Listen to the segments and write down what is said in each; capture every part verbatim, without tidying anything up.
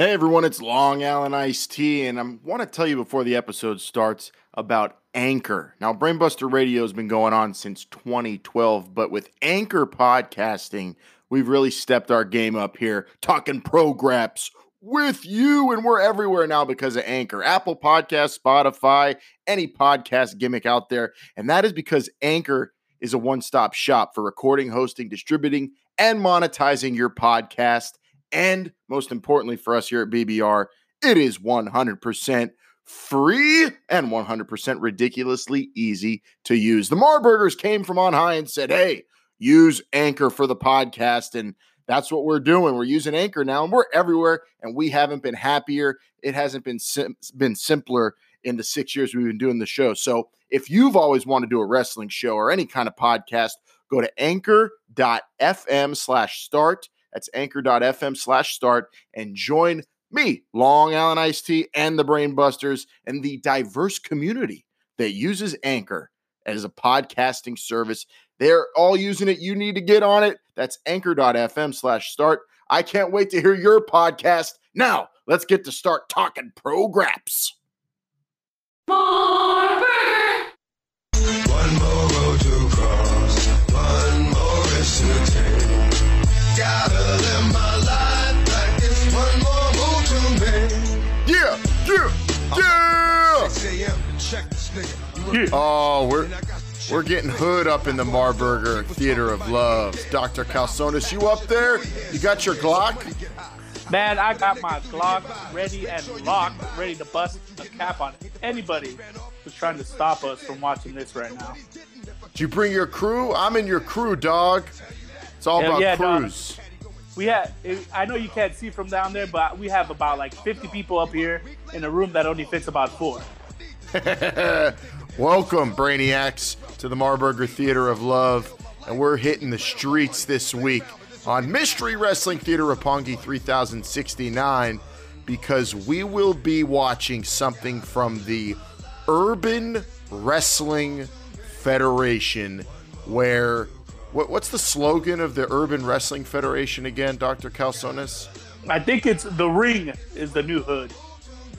Hey everyone, it's Long Island Iced Tea, and I want to tell you before the episode starts about Anchor. Now, Brainbuster Radio has been going on since twenty twelve, but with Anchor podcasting, we've really stepped our game up here, talking pro-graps with you, and we're everywhere now because of Anchor. Apple Podcasts, Spotify, any podcast gimmick out there, and that is because Anchor is a one-stop shop for recording, hosting, distributing, and monetizing your podcast. And most importantly for us here at B B R, it is one hundred percent free and one hundred percent ridiculously easy to use. The Marburgers came from on high and said, hey, use Anchor for the podcast. And that's what we're doing. We're using Anchor now, and we're everywhere, and we haven't been happier. It hasn't been sim- been simpler in the six years we've been doing the show. So if you've always wanted to do a wrestling show or any kind of podcast, go to anchor.fm slash start. That's anchor.fm slash start and join me, Long Island Iced Tea, and the Brainbusters and the diverse community that uses Anchor as a podcasting service. They're all using it. You need to get on it. That's anchor.fm slash start. I can't wait to hear your podcast. Now, let's get to start talking pro graps. More burger. One more road to cross, one more risk to take. Gotta live my life like this, one more move to me. Yeah, yeah, yeah. yeah. Oh, we're we're getting hood up in the Marburger Theater of Love. Doctor Calsonis, you up there? You got your Glock? Man, I got my Glock ready and locked, ready to bust a cap on anybody who's trying to stop us from watching this right now. Did you bring your crew? I'm in your crew, dog. It's all yeah, about yeah, crews. No, we had, I know you can't see from down there, but we have about like fifty people up here in a room that only fits about four. Welcome, Brainiacs, to the Marburger Theater of Love. And we're hitting the streets this week on Mystery Wrestling Theater Roppongi three thousand sixty-nine because we will be watching something from the Urban Wrestling Federation where... What's the slogan of the Urban Wrestling Federation again, Doctor Calsonis? I think it's the ring is the new hood.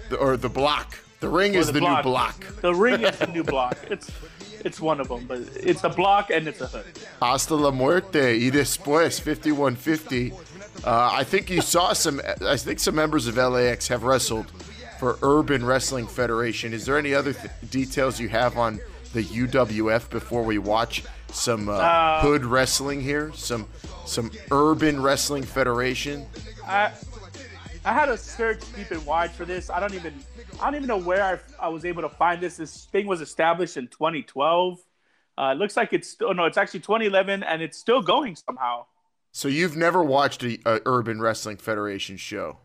The, or the block. The ring or is the, the new block. The ring is the new block. It's it's one of them, but it's a block and it's a hood. Hasta la muerte y después, fifty-one fifty. Uh, I think you saw some, I think some members of L A X have wrestled for Urban Wrestling Federation. Is there any other th- details you have on the U W F before we watch some uh, uh, hood wrestling here, some some Urban Wrestling Federation? I I had a search deep and wide for this. I don't even I don't even know where I, I was able to find this. This thing was established in twenty twelve. Uh, it looks like it's oh no, it's actually twenty eleven, and it's still going somehow. So you've never watched a, a Urban Wrestling Federation show?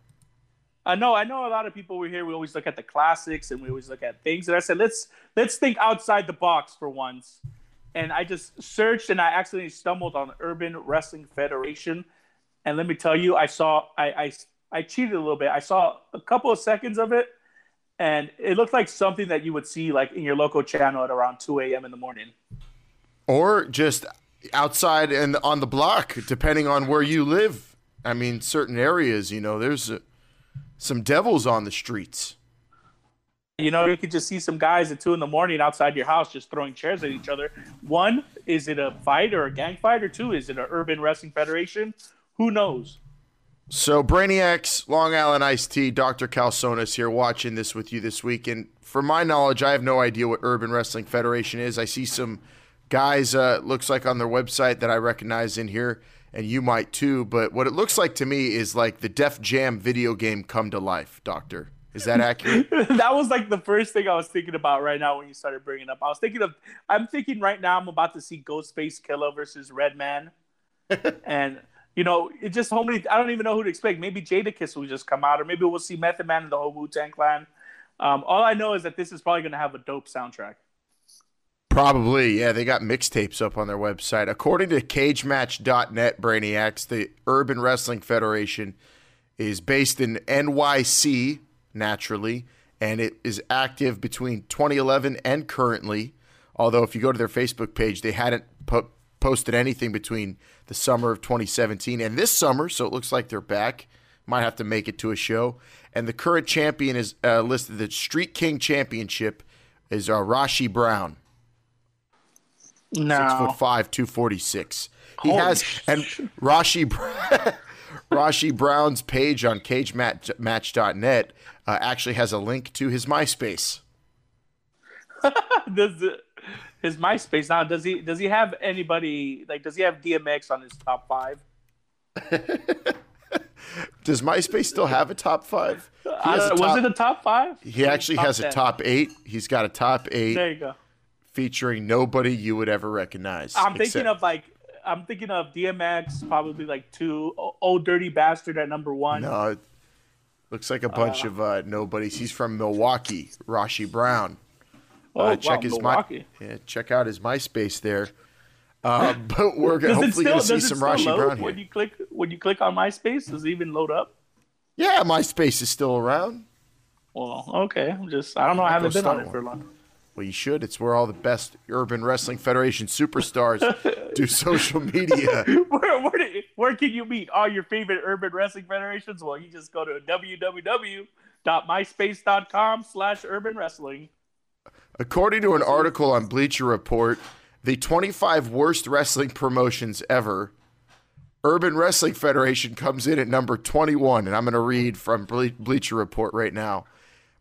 I know, I know a lot of people were here. We always look at the classics and we always look at things. And I said, let's let's think outside the box for once. And I just searched and I accidentally stumbled on Urban Wrestling Federation. And let me tell you, I saw I, I I cheated a little bit. I saw a couple of seconds of it, and it looked like something that you would see like in your local channel at around two a.m. in the morning, or just outside and on the block, depending on where you live. I mean, certain areas, you know, there's a, some devils on the streets. You know, you could just see some guys at two in the morning outside your house just throwing chairs at each other. One, is it a fight or a gang fight? Or two, is it an Urban Wrestling Federation? Who knows? So, Brainiacs, Long Island Iced Tea, Doctor Calsonis here watching this with you this week. And for my knowledge, I have no idea what Urban Wrestling Federation is. I see some guys, uh, looks like on their website that I recognize in here, and you might too. But what it looks like to me is like the Def Jam video game come to life, Doctor. Is that accurate? That was like the first thing I was thinking about right now when you started bringing up. I was thinking of, I'm thinking right now I'm about to see Ghostface Killah versus Redman. And, you know, it just so many, I don't even know who to expect. Maybe Jadakiss will just come out, or maybe we'll see Method Man and the whole Wu-Tang Clan. Um, all I know is that this is probably going to have a dope soundtrack. Probably, yeah. They got mixtapes up on their website. According to cage match dot net, Brainiacs, the Urban Wrestling Federation is based in N Y C, naturally, and it is active between twenty eleven and currently, although if you go to their Facebook page, they hadn't po- posted anything between the summer of twenty seventeen and this summer, so it looks like they're back Might have to make it to a show. And the current champion is uh, listed. The Street King Championship is uh, Rashi Brown. No. six foot five, two forty-six He Holy has – and Rashi Rashi Brown's page on cage match dot net uh, actually has a link to his MySpace. Does the, his MySpace now, does he does he have anybody – like does he have D M X on his top five? Does MySpace still have a top five? I don't know, top, was it a top five? He actually has ten. A top eight. He's got a top eight. There you go. Featuring nobody you would ever recognize. I'm except- thinking of like I'm thinking of D M X, probably like two. Old Dirty Bastard at number one. No, it looks like a bunch uh, of uh, nobodies. He's from Milwaukee, Rashi Brown. Oh, uh, check wow, his Milwaukee. My, yeah, check out his MySpace there. Uh, but we're gonna, hopefully going to see some Rashi load? Brown here. When you click, when you click on MySpace, does it even load up? Yeah, MySpace is still around. Well, okay. I'm just I don't know. I, I haven't been on it for long. Well, you should. It's where all the best Urban Wrestling Federation superstars do social media. Where, where, do, where can you meet all your favorite Urban Wrestling Federations? Well, you just go to w w w dot myspace dot com slash urban wrestling. According to an article on Bleacher Report, the twenty-five worst wrestling promotions ever, Urban Wrestling Federation comes in at number twenty-one, and I'm going to read from Ble- Bleacher Report right now.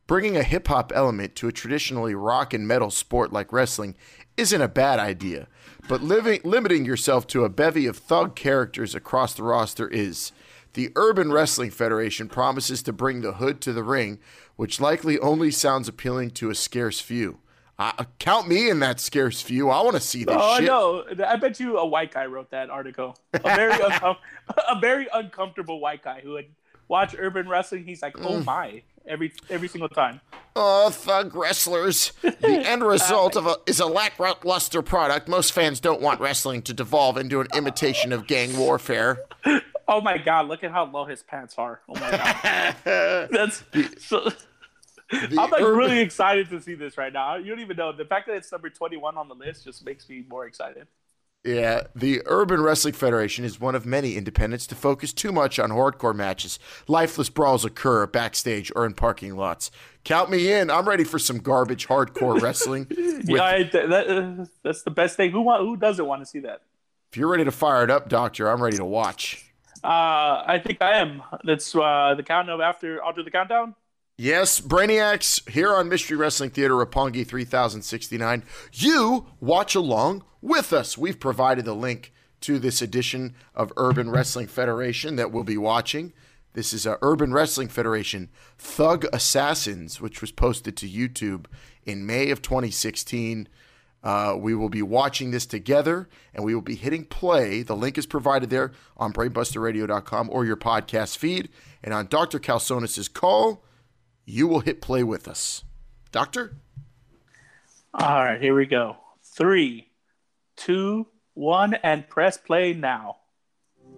Bringing a hip-hop element to a traditionally rock and metal sport like wrestling isn't a bad idea, but living, limiting yourself to a bevy of thug characters across the roster is. The Urban Wrestling Federation promises to bring the hood to the ring, which likely only sounds appealing to a scarce few. I, count me in that scarce few. I want to see this oh, shit. Oh, no. I bet you a white guy wrote that article. A very, uncom- a very uncomfortable white guy who had watched Urban Wrestling. He's like, oh, mm. my. Every every single time. Oh, thug wrestlers. The end result of a, is a lackluster product. Most fans don't want wrestling to devolve into an imitation of gang warfare. Oh, my God. Look at how low his pants are. Oh, my God. That's so, I'm like urban... really excited to see this right now. You don't even know. The fact that it's number twenty-one on the list just makes me more excited. Yeah, the Urban Wrestling Federation is one of many independents to focus too much on hardcore matches. Lifeless brawls occur backstage or in parking lots. Count me in. I'm ready for some garbage hardcore wrestling. With... yeah, that, that's the best thing. Who want, who doesn't want to see that? If you're ready to fire it up, Doctor, I'm ready to watch. Uh, I think I am. That's uh, the countdown after. I'll do the countdown. Yes, Brainiacs, here on Mystery Wrestling Theater Roppongi three thousand sixty-nine. You watch along with us. We've provided the link to this edition of Urban Wrestling Federation that we'll be watching. This is uh, Urban Wrestling Federation Thug Assassins, which was posted to YouTube in May of twenty sixteen. Uh, we will be watching this together, and we will be hitting play. The link is provided there on brainbuster radio dot com or your podcast feed. And on Doctor Calsonis' call, you will hit play with us. Doctor? All right, here we go. Three, two, one, and press play now.